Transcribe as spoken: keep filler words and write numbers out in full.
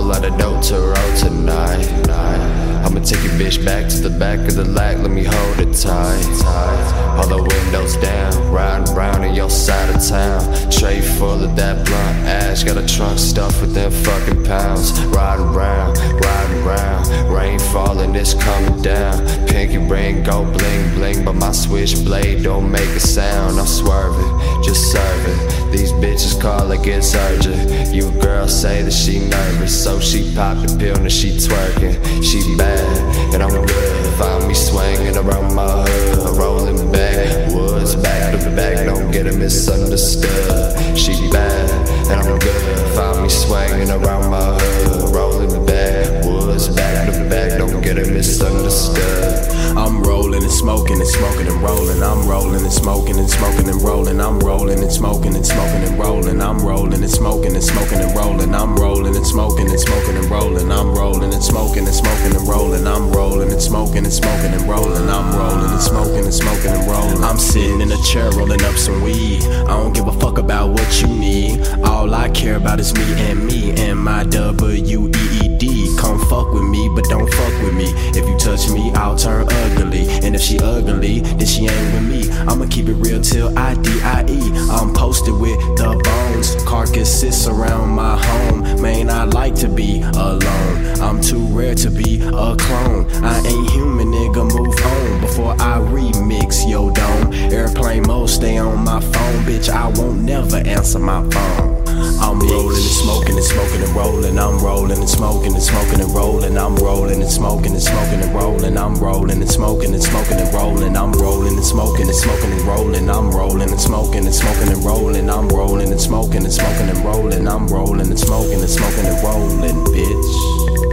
whole lot of dope to roll tonight. I'ma take your bitch back to the back of the lack, let me hold it tight. All the windows down, riding round in your side of town. Tray full of that blunt ash, got a trunk stuffed with them fucking pounds. Riding round, riding round, rain falling, it's coming down. Pinky ring go bling bling, but my switchblade don't make a sound. I'm swerving, just serving. These bitches call like it's urgent. You girl say that she nervous, so she popped the pill and she twerking. She bad and I'm good. Find me swinging around my hood, rolling back woods, back to back. Don't get it misunderstood. She bad and I'm good. Find me swinging around my hood, rolling back woods, back to back. Don't get it misunderstood. I'm rolling and smoking and smoking and rolling. I'm rolling and smoking and smoking and rolling. I'm rolling and smoking and smoking and rolling. I'm rolling and smoking and smoking and rolling. I'm rolling and smoking and smoking and rolling. I'm rolling and smoking and smoking and rolling. I'm rolling and smoking and smoking and rolling. I'm rolling and smoking and smoking and rolling. I'm sitting in a chair rolling up some weed. I don't give a fuck about what you need. All I care about is me and me and my W E E D. Come fuck with me, but don't fuck with me. If you touch me, I'll turn up. Ugly. And if she ugly, then she ain't with me. I'ma keep it real till I die. I'm posted with the bones, carcasses around my home. Man, I like to be alone. I'm too rare to be a clone. I ain't human, nigga, move on before I remix your dome. Airplane mode, stay on my phone, bitch. I won't never answer my phone. I'm rolling and smoking and smoking and rolling. I'm rolling and smoking and smoking and rolling. I'm rolling and smoking and smoking and rolling. I'm rolling and smoking and smoking and rolling. I'm rolling and smoking and smoking and rolling. I'm rolling and smoking and smoking and rolling. I'm rolling and smoking and smoking and rolling. I'm rolling and smoking and smoking and rolling, bitch.